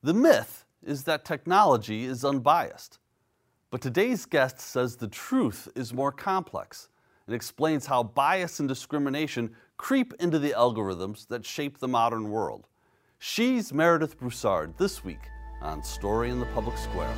The myth is that technology is unbiased. But today's guest says the truth is more complex and explains how bias and discrimination creep into the algorithms that shape the modern world. She's Meredith Broussard this week on Story in the Public Square.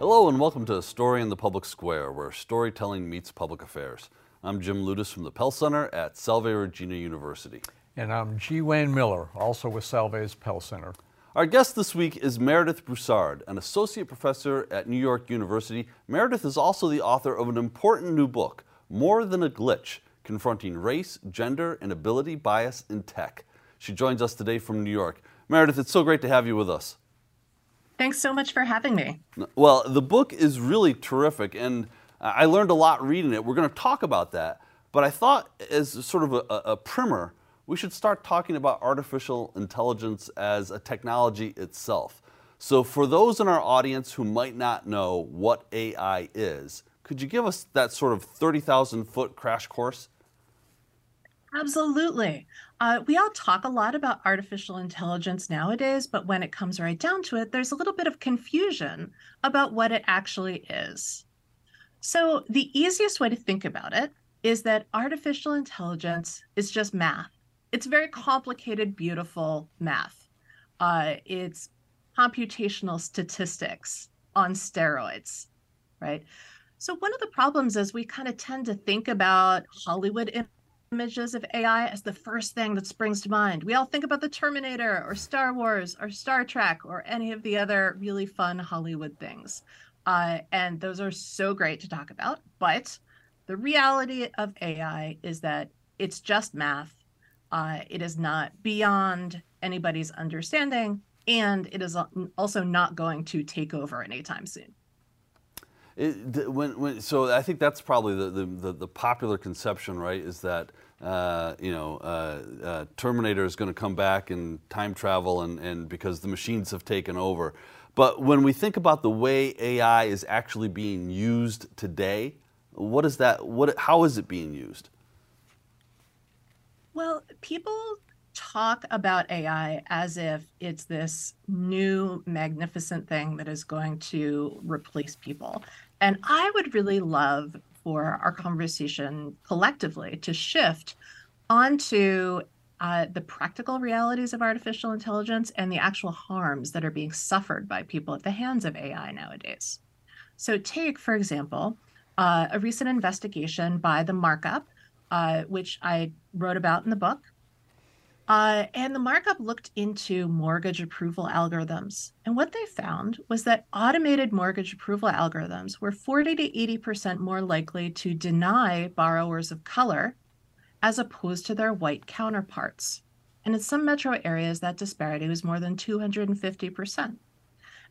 Hello and welcome to Story in the Public Square, where storytelling meets public affairs. I'm Jim Ludis from the Pell Center at Salve Regina University. And I'm G. Wayne Miller, also with Salve's Pell Center. Our guest this week is Meredith Broussard, an associate professor at New York University. Meredith is also the author of an important new book, More Than a Glitch: Confronting Race, Gender, and Ability Bias in Tech. She joins us today from New York. Meredith, it's so great to have you with us. Thanks so much for having me. Well, the book is really terrific, and I learned a lot reading it. We're going to talk about that, but I thought as sort of a primer, we should start talking about artificial intelligence as a technology itself. So for those in our audience who might not know what AI is, could you give us that sort of 30,000-foot crash course? Absolutely. We all talk a lot about artificial intelligence nowadays, but when it comes right down to it, there's a little bit of confusion about what it actually is. So the easiest way to think about it is that artificial intelligence is just math. It's very complicated, beautiful math. It's computational statistics on steroids, right? So one of the problems is we kind of tend to think about Hollywood images of AI as the first thing that springs to mind. We all think about the Terminator or Star Wars or Star Trek or any of the other really fun Hollywood things. And those are so great to talk about. But the reality of AI is that it's just math. It is not beyond anybody's understanding, and it is also not going to take over anytime soon. So I think that's probably the popular conception, right, is that Terminator is going to come back and time travel and because the machines have taken over. But when we think about the way AI is actually being used today, what is that? How is it being used? Well, people talk about AI as if it's this new magnificent thing that is going to replace people. And I would really love for our conversation collectively to shift onto the practical realities of artificial intelligence and the actual harms that are being suffered by people at the hands of AI nowadays. So take, for example, a recent investigation by the Markup, which I wrote about in the book. And the Markup looked into mortgage approval algorithms. And what they found was that automated mortgage approval algorithms were 40 to 80% more likely to deny borrowers of color as opposed to their white counterparts. And in some metro areas, that disparity was more than 250%. And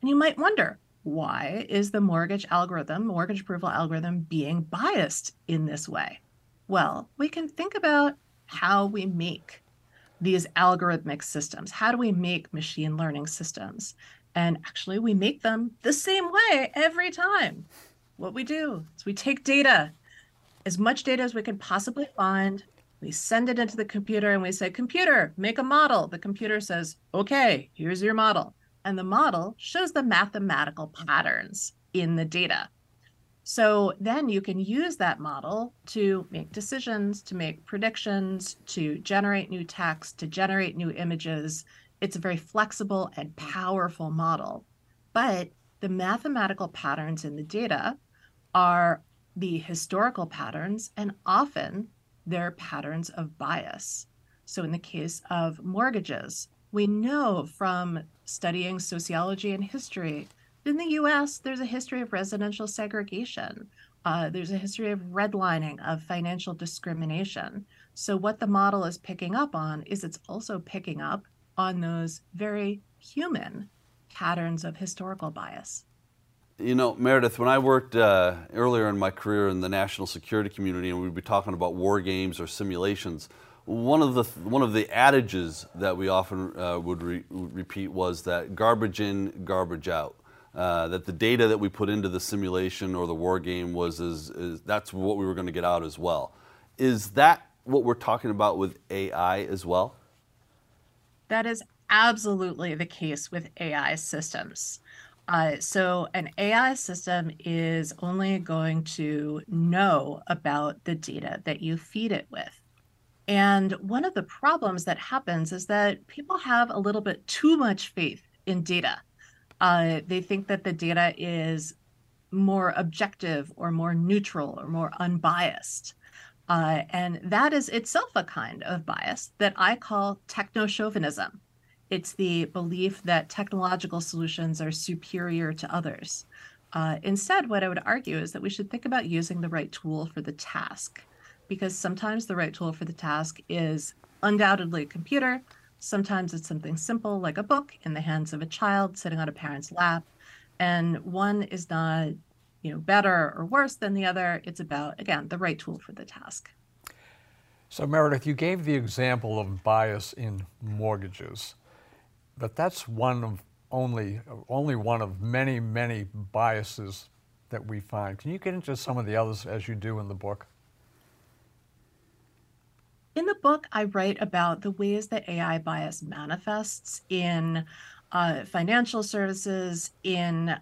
you might wonder, why is the mortgage approval algorithm being biased in this way? Well, we can think about how we make these algorithmic systems. How do we make machine learning systems? And actually, we make them the same way every time. What we do is we take data, as much data as we can possibly find, we send it into the computer and we say, computer, make a model. The computer says, okay, here's your model. And the model shows the mathematical patterns in the data. So then you can use that model to make decisions, to make predictions, to generate new text, to generate new images. It's a very flexible and powerful model. But the mathematical patterns in the data are the historical patterns, and often they're patterns of bias. So in the case of mortgages, we know from studying sociology and history, in the U.S., there's a history of residential segregation. There's a history of redlining, of financial discrimination. So what the model is picking up on is it's also picking up on those very human patterns of historical bias. You know, Meredith, when I worked earlier in my career in the national security community, and we'd be talking about war games or simulations, one of the adages that we often would repeat was that garbage in, garbage out. That the data that we put into the simulation or the war game was that's what we were going to get out as well. Is that what we're talking about with AI as well? That is absolutely the case with AI systems. So an AI system is only going to know about the data that you feed it with. And one of the problems that happens is that people have a little bit too much faith in data. They think that the data is more objective or more neutral or more unbiased. And that is itself a kind of bias that I call techno-chauvinism. It's the belief that technological solutions are superior to others. Instead, what I would argue is that we should think about using the right tool for the task, because sometimes the right tool for the task is undoubtedly a computer. Sometimes it's something simple like a book in the hands of a child sitting on a parent's lap. And one is not, you know, better or worse than the other. It's about, again, the right tool for the task. So Meredith, you gave the example of bias in mortgages. But that's one of only one of many, many biases that we find. Can you get into some of the others as you do in the book? In the book, I write about the ways that AI bias manifests in financial services, in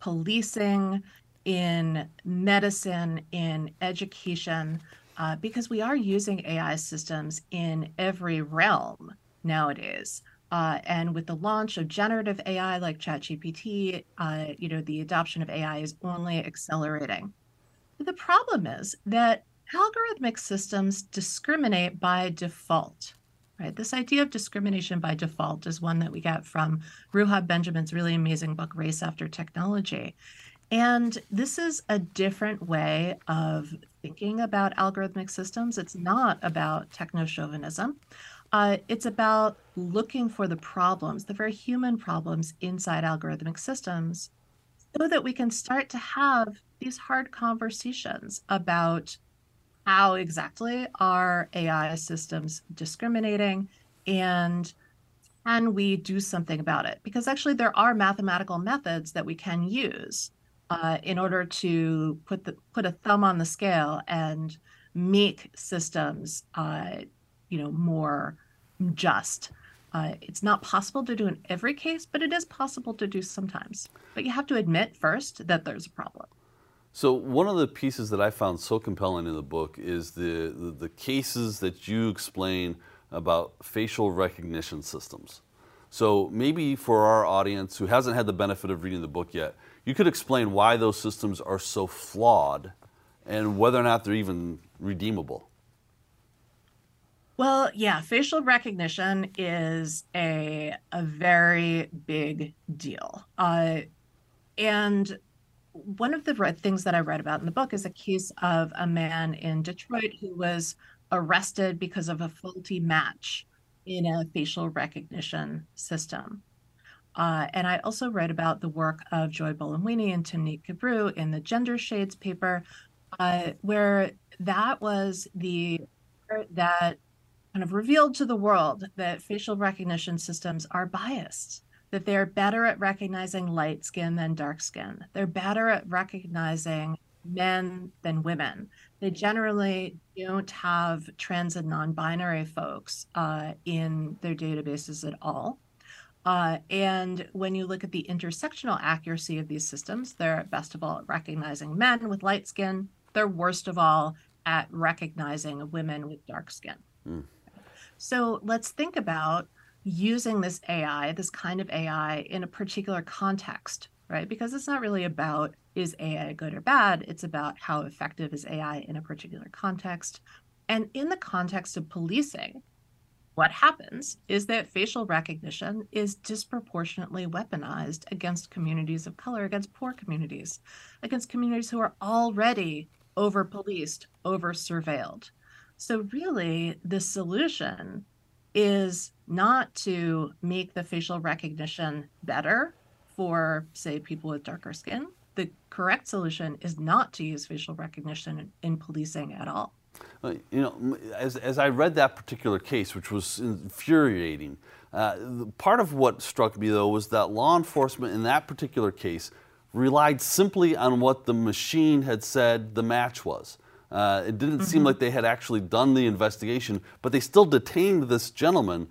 policing, in medicine, in education, because we are using AI systems in every realm nowadays. And with the launch of generative AI like ChatGPT, you know, the adoption of AI is only accelerating. But the problem is that algorithmic systems discriminate by default, right? This idea of discrimination by default is one that we get from Ruha Benjamin's really amazing book, Race After Technology. And this is a different way of thinking about algorithmic systems. It's not about techno-chauvinism. It's about looking for the problems, the very human problems inside algorithmic systems, so that we can start to have these hard conversations about how exactly are AI systems discriminating and can we do something about it? Because actually there are mathematical methods that we can use in order to put a thumb on the scale and make systems you know, more just. It's not possible to do in every case, but it is possible to do sometimes. But you have to admit first that there's a problem. So one of the pieces that I found so compelling in the book is the cases that you explain about facial recognition systems. So maybe for our audience who hasn't had the benefit of reading the book yet, you could explain why those systems are so flawed and whether or not they're even redeemable. Well, yeah, facial recognition is a very big deal. And one of the things that I read about in the book is a case of a man in Detroit who was arrested because of a faulty match in a facial recognition system. And I also read about the work of Joy Bolamwini and Timnit Gebru in the Gender Shades paper, where that was the paper that kind of revealed to the world that facial recognition systems are biased, that they're better at recognizing light skin than dark skin. They're better at recognizing men than women. They generally don't have trans and non-binary folks in their databases at all. And when you look at the intersectional accuracy of these systems, they're best of all at recognizing men with light skin. They're worst of all at recognizing women with dark skin. Mm. So let's think about using this AI, this kind of AI, in a particular context, right? Because it's not really about is AI good or bad, it's about how effective is AI in a particular context. And in the context of policing, what happens is that facial recognition is disproportionately weaponized against communities of color, against poor communities, against communities who are already over-policed, over-surveilled. So really, the solution is not to make the facial recognition better for, say, people with darker skin, the correct solution is not to use facial recognition in policing at all. You know, as I read that particular case, which was infuriating, part of what struck me, though, was that law enforcement in that particular case relied simply on what the machine had said the match was. It didn't seem like they had actually done the investigation, but they still detained this gentleman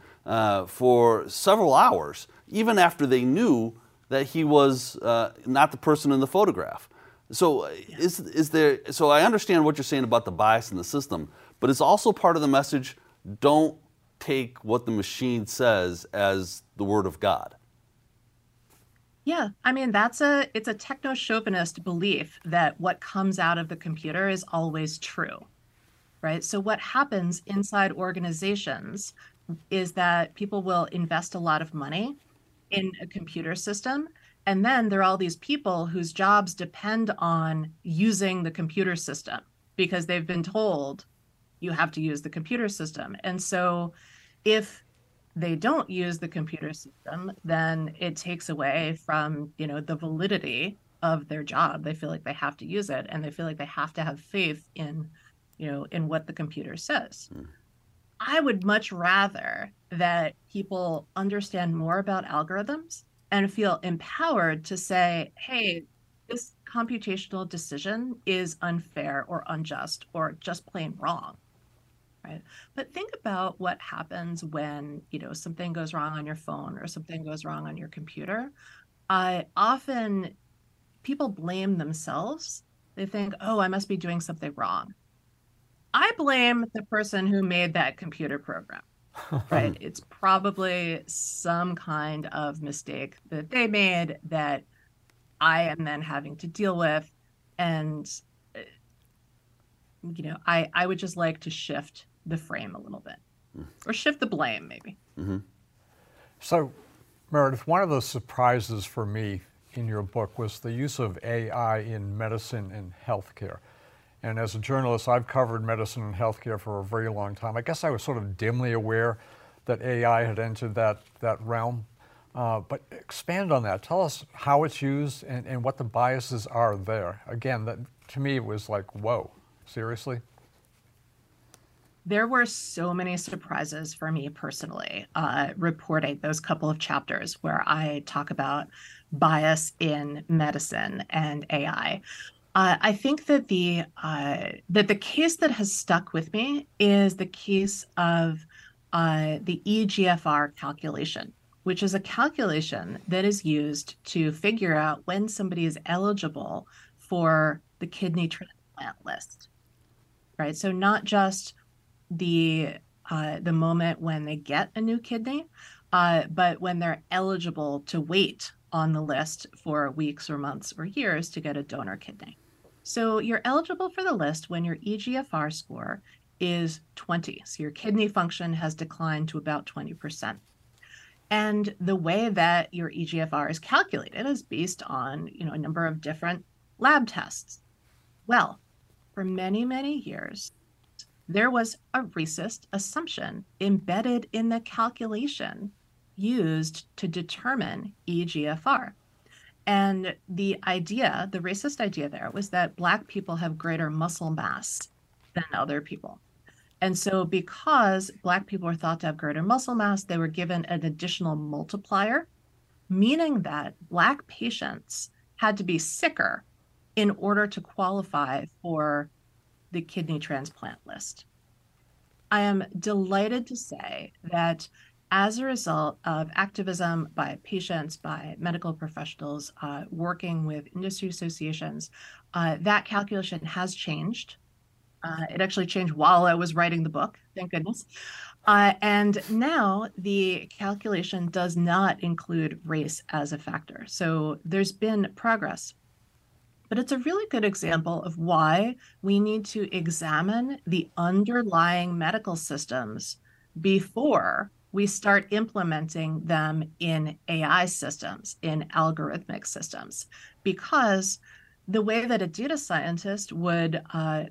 for several hours, even after they knew that he was not the person in the photograph. So is there? So I understand what you're saying about the bias in the system, but it's also part of the message: don't take what the machine says as the word of God. Yeah, I mean, it's a techno-chauvinist belief that what comes out of the computer is always true, right? So what happens inside organizations is that people will invest a lot of money in a computer system, and then there are all these people whose jobs depend on using the computer system because they've been told you have to use the computer system. And so if they don't use the computer system, then it takes away from, you know, the validity of their job. They feel like they have to use it, and they feel like they have to have faith in, you know, in what the computer says. I would much rather that people understand more about algorithms and feel empowered to say, hey, this computational decision is unfair or unjust or just plain wrong. Right? But think about what happens when, you know, something goes wrong on your phone or something goes wrong on your computer. Often people blame themselves. They think, oh, I must be doing something wrong. I blame the person who made that computer program. Right? It's probably some kind of mistake that they made that I am then having to deal with. And, you know, I would just like to shift the frame a little bit, or shift the blame maybe. So, Meredith, one of the surprises for me in your book was the use of AI in medicine and healthcare. And as a journalist, I've covered medicine and healthcare for a very long time. I guess I was sort of dimly aware that AI had entered that realm. But expand on that. Tell us how it's used and what the biases are there. Again, that to me was like, whoa, seriously? There were so many surprises for me personally, reporting those couple of chapters where I talk about bias in medicine and AI. I think that the case that has stuck with me is the case of the EGFR calculation, which is a calculation that is used to figure out when somebody is eligible for the kidney transplant list, right? So not just the moment when they get a new kidney, but when they're eligible to wait on the list for weeks or months or years to get a donor kidney. So you're eligible for the list when your EGFR score is 20. So your kidney function has declined to about 20%. And the way that your EGFR is calculated is based on, you know, a number of different lab tests. Well, for many, many years, there was a racist assumption embedded in the calculation used to determine EGFR. And the idea, the racist idea there, was that Black people have greater muscle mass than other people. And so because Black people were thought to have greater muscle mass, they were given an additional multiplier, meaning that Black patients had to be sicker in order to qualify for the kidney transplant list. I am delighted to say that as a result of activism by patients, by medical professionals, working with industry associations, that calculation has changed. It actually changed while I was writing the book, thank goodness. And now the calculation does not include race as a factor. So there's been progress. But it's a really good example of why we need to examine the underlying medical systems before we start implementing them in AI systems, in algorithmic systems, because the way that a data scientist would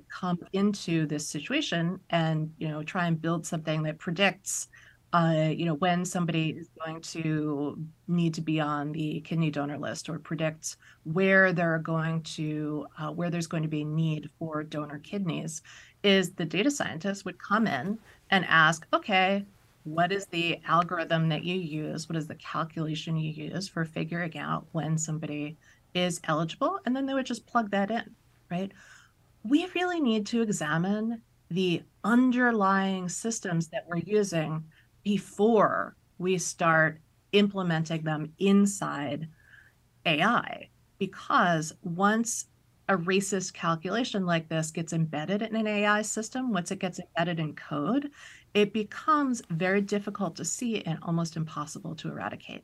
come into this situation and, you know, try and build something that predicts when somebody is going to need to be on the kidney donor list, or predict where they're going to, where there's going to be a need for donor kidneys, is the data scientist would come in and ask, okay, what is the algorithm that you use? What is the calculation you use for figuring out when somebody is eligible? And then they would just plug that in, right? We really need to examine the underlying systems that we're using before we start implementing them inside AI. Because once a racist calculation like this gets embedded in an AI system, once it gets embedded in code, it becomes very difficult to see and almost impossible to eradicate.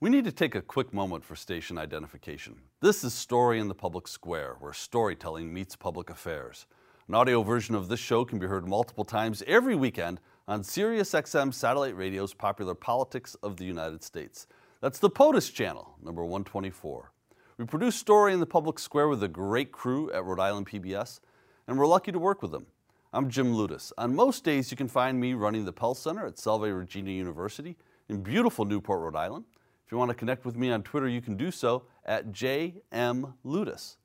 We need to take a quick moment for station identification. This is Story in the Public Square, where storytelling meets public affairs. An audio version of this show can be heard multiple times every weekend on SiriusXM Satellite Radio's Popular Politics of the United States. That's the POTUS channel, number 124. We produce Story in the Public Square with a great crew at Rhode Island PBS, and we're lucky to work with them. I'm Jim Ludis. On most days, you can find me running the Pell Center at Salve Regina University in beautiful Newport, Rhode Island. If you want to connect with me on Twitter, you can do so at JMLudis.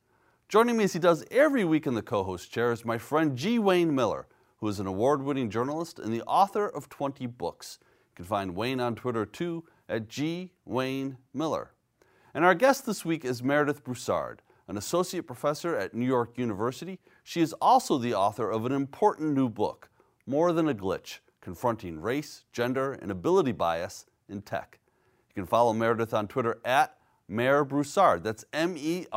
Joining me as he does every week in the co-host chair is my friend G. Wayne Miller, who is an award-winning journalist and the author of 20 books. You can find Wayne on Twitter, too, at G. Wayne Miller. And our guest this week is Meredith Broussard, an associate professor at New York University. She is also the author of an important new book, More Than a Glitch: Confronting Race, Gender, and Ability Bias in Tech. You can follow Meredith on Twitter at Mer Broussard. That's M-E-R-B-R-O-U-S-S-A-R-D.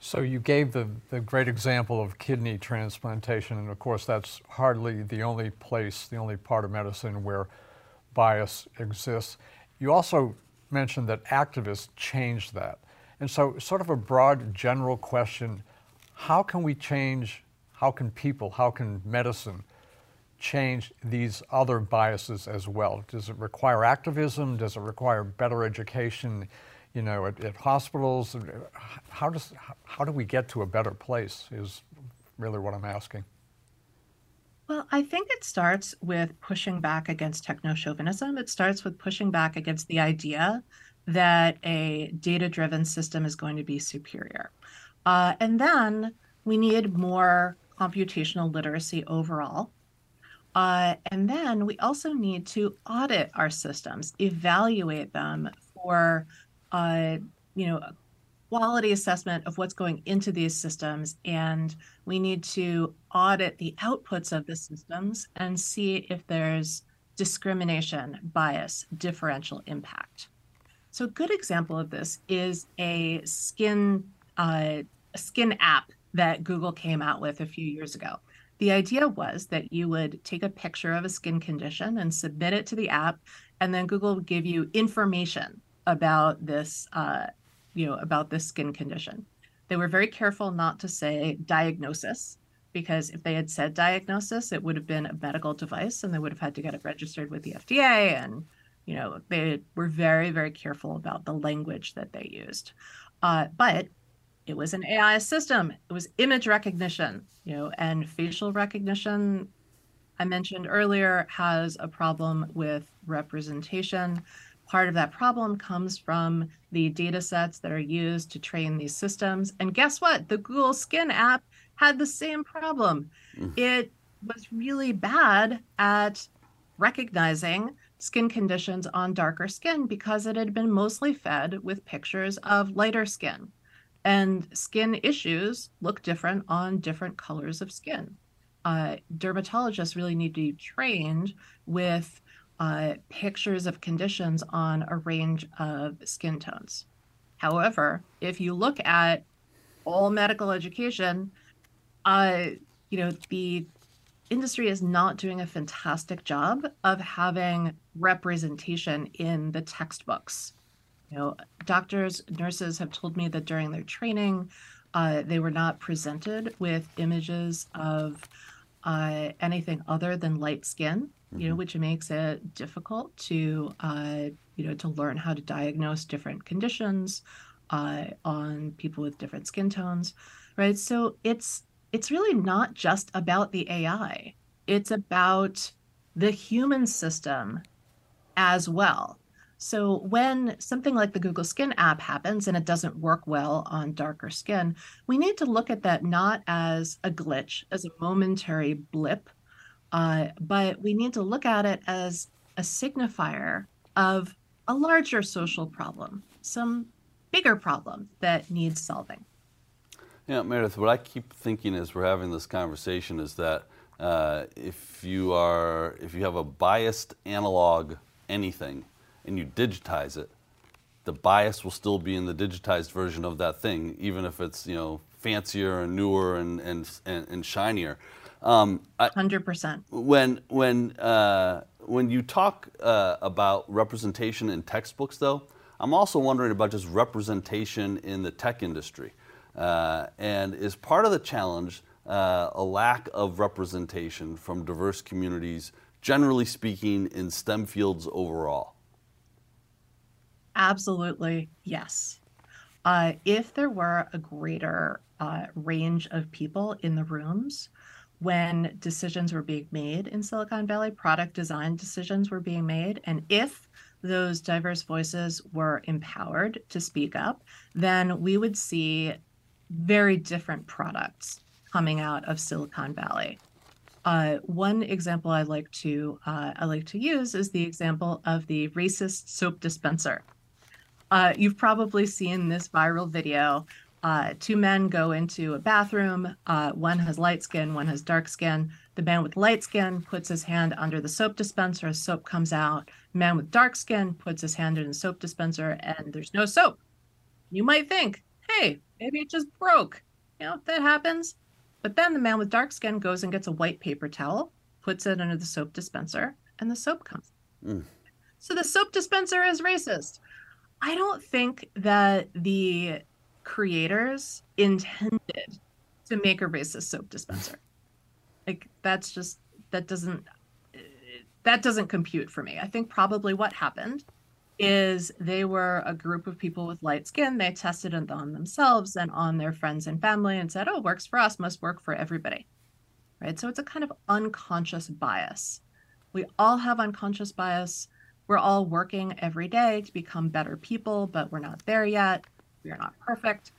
So you gave the great example of kidney transplantation, and of course that's hardly the only place, the only part of medicine where bias exists. You also mentioned that activists changed that. And so sort of a broad general question, how can we change, how can people, how can medicine change these other biases as well? Does it require activism? Does it require better education, at hospitals? How do we get to a better place is really what I'm asking. Well, I think it starts with pushing back against techno-chauvinism. It starts with pushing back against the idea that a data-driven system is going to be superior. And then we need more computational literacy overall. And then we also need to audit our systems, evaluate them for, a quality assessment of what's going into these systems. And we need to audit the outputs of the systems and see if there's discrimination, bias, differential impact. So a good example of this is a skin app that Google came out with a few years ago. The idea was that you would take a picture of a skin condition and submit it to the app, and then Google would give you information about this, about this skin condition. They were very careful not to say diagnosis, because if they had said diagnosis, it would have been a medical device, and they would have had to get it registered with the FDA. And they were very, very careful about the language that they used. But it was an AI system. It was image recognition, and facial recognition, I mentioned earlier, has a problem with representation. Part of that problem comes from the data sets that are used to train these systems. And guess what? The Google Skin app had the same problem. It was really bad at recognizing skin conditions on darker skin because it had been mostly fed with pictures of lighter skin. And skin issues look different on different colors of skin. Dermatologists really need to be trained with pictures of conditions on a range of skin tones. However, if you look at all medical education, the industry is not doing a fantastic job of having representation in the textbooks. Doctors, nurses have told me that during their training, they were not presented with images of anything other than light skin, which makes it difficult to learn how to diagnose different conditions on people with different skin tones, right? So it's it's really not just about the AI. It's about the human system as well. So when something like the Google Skin app happens and it doesn't work well on darker skin, we need to look at that not as a glitch, as a momentary blip, but we need to look at it as a signifier of a larger social problem, some bigger problem that needs solving. Yeah, Meredith, what I keep thinking as we're having this conversation is that if you have a biased analog anything and you digitize it, the bias will still be in the digitized version of that thing, even if it's, you know, fancier and newer and shinier. 100%. When you talk about representation in textbooks, though, I'm also wondering about just representation in the tech industry. And is part of the challenge a lack of representation from diverse communities, generally speaking, in STEM fields overall? Absolutely, yes. If there were a greater range of people in the rooms when decisions were being made in Silicon Valley, product design decisions were being made, and if those diverse voices were empowered to speak up, then we would see very different products coming out of Silicon Valley. One example I like to use is the example of the racist soap dispenser. You've probably seen this viral video. Two men go into a bathroom. One has light skin, one has dark skin. The man with light skin puts his hand under the soap dispenser as soap comes out. The man with dark skin puts his hand in the soap dispenser and there's no soap. You might think, hey, maybe it just broke. You know, that happens. But then the man with dark skin goes and gets a white paper towel, puts it under the soap dispenser, and the soap comes. Mm. So the soap dispenser is racist. I don't think that the creators intended to make a racist soap dispenser. Like, that's just, that doesn't compute for me. I think probably what happened is they were a group of people with light skin. They tested it on themselves and on their friends and family and said, oh, it works for us, must work for everybody, right? So it's a kind of unconscious bias. We all have unconscious bias. We're all working every day to become better people, but we're not there yet. We are not perfect.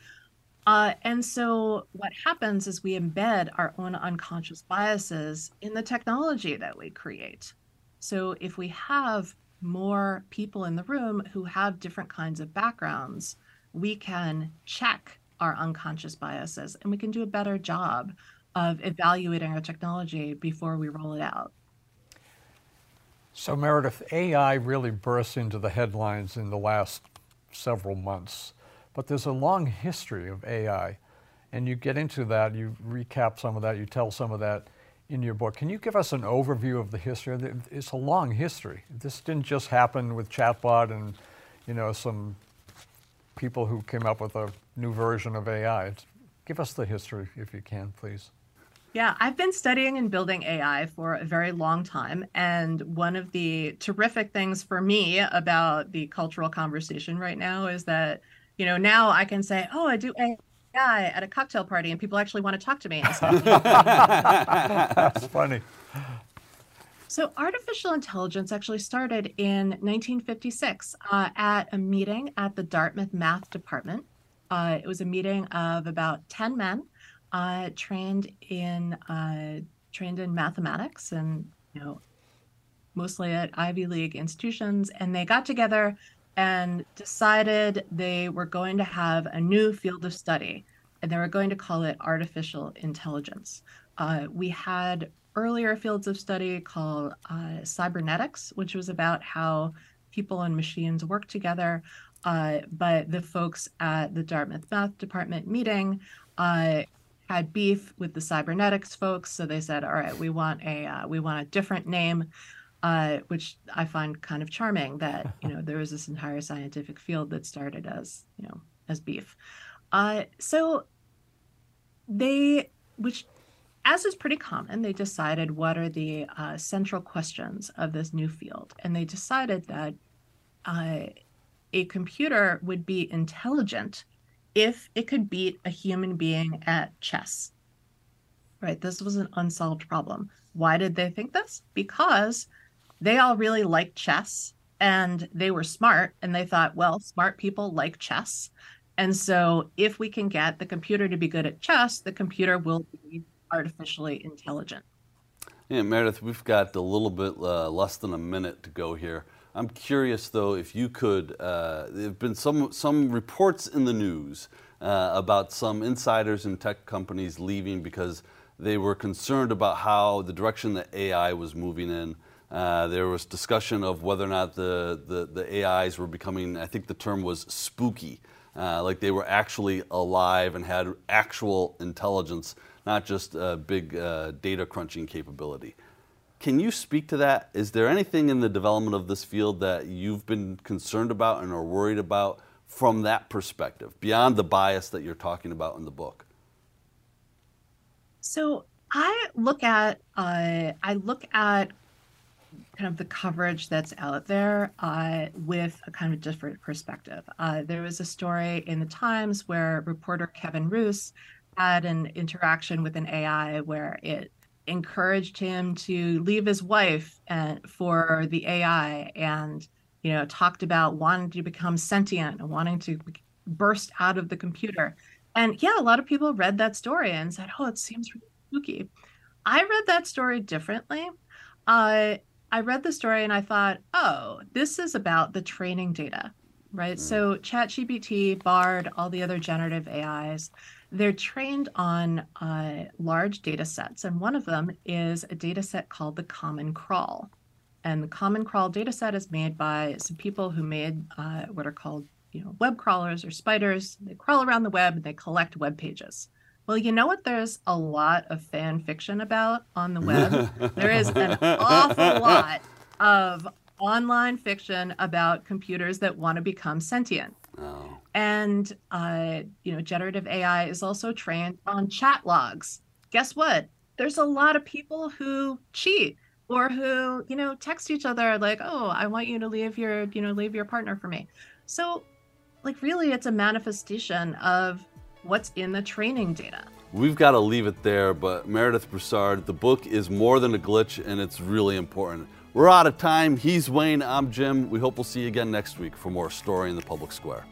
And so what happens is we embed our own unconscious biases in the technology that we create. So if we have more people in the room who have different kinds of backgrounds, we can check our unconscious biases and we can do a better job of evaluating our technology before we roll it out. So Meredith, AI really burst into the headlines in the last several months, but there's a long history of AI, and you get into that, you recap some of that, you tell some of that in your book. Can you give us an overview of the history? It's a long history. This didn't just happen with chatbot and, you know, some people who came up with a new version of AI. Give us the history if you can, please. Yeah, I've been studying and building AI for a very long time. And one of the terrific things for me about the cultural conversation right now is that, you know, now I can say, oh, I do AI at a cocktail party and people actually want to talk to me. That's funny. So artificial intelligence actually started in 1956 at a meeting at the Dartmouth Math Department. It was a meeting of about 10 men. Trained in mathematics and, you know, mostly at Ivy League institutions, and they got together and decided they were going to have a new field of study, and they were going to call it artificial intelligence. We had earlier fields of study called cybernetics, which was about how people and machines work together, but the folks at the Dartmouth Math Department meeting had beef with the cybernetics folks, so they said, all right, we want a different name, which I find kind of charming that, you know, there was this entire scientific field that started as, you know, as beef. So they, which as is pretty common, they decided what are the central questions of this new field, and they decided that a computer would be intelligent if it could beat a human being at chess. right? This was an unsolved problem. Why did they think this? Because they all really liked chess and they were smart and they thought, well, smart people like chess. And so if we can get the computer to be good at chess, the computer will be artificially intelligent. Yeah, Meredith, we've got a little bit less than a minute to go here. I'm curious, though, if you could, there have been some reports in the news about some insiders in tech companies leaving because they were concerned about how the direction that AI was moving in. There was discussion of whether or not the AIs were becoming, I think the term was spooky, like they were actually alive and had actual intelligence, not just big data crunching capability. Can you speak to that? Is there anything in the development of this field that you've been concerned about and are worried about from that perspective, beyond the bias that you're talking about in the book? So I look at kind of the coverage that's out there with a kind of different perspective. There was a story in the Times where reporter Kevin Roose had an interaction with an AI where it encouraged him to leave his wife and for the AI, and talked about wanting to become sentient and wanting to burst out of the computer. And yeah, a lot of people read that story and said, oh, it seems really spooky. I read that story differently. I read the story and I thought, oh, this is about the training data, right? So ChatGPT, BARD, all the other generative AIs, they're trained on large data sets, and one of them is a data set called the Common Crawl. And the Common Crawl data set is made by some people who made what are called web crawlers or spiders. They crawl around the web and they collect web pages. Well, you know what there's a lot of fan fiction about on the web? There is an awful lot of online fiction about computers that want to become sentient. Oh. And, generative AI is also trained on chat logs. Guess what? There's a lot of people who cheat or who, text each other like, oh, I want you to leave your partner for me. So really it's a manifestation of what's in the training data. We've got to leave it there, but Meredith Broussard, the book is More Than a Glitch, and it's really important. We're out of time. He's Wayne. I'm Jim. We hope we'll see you again next week for more Story in the Public Square.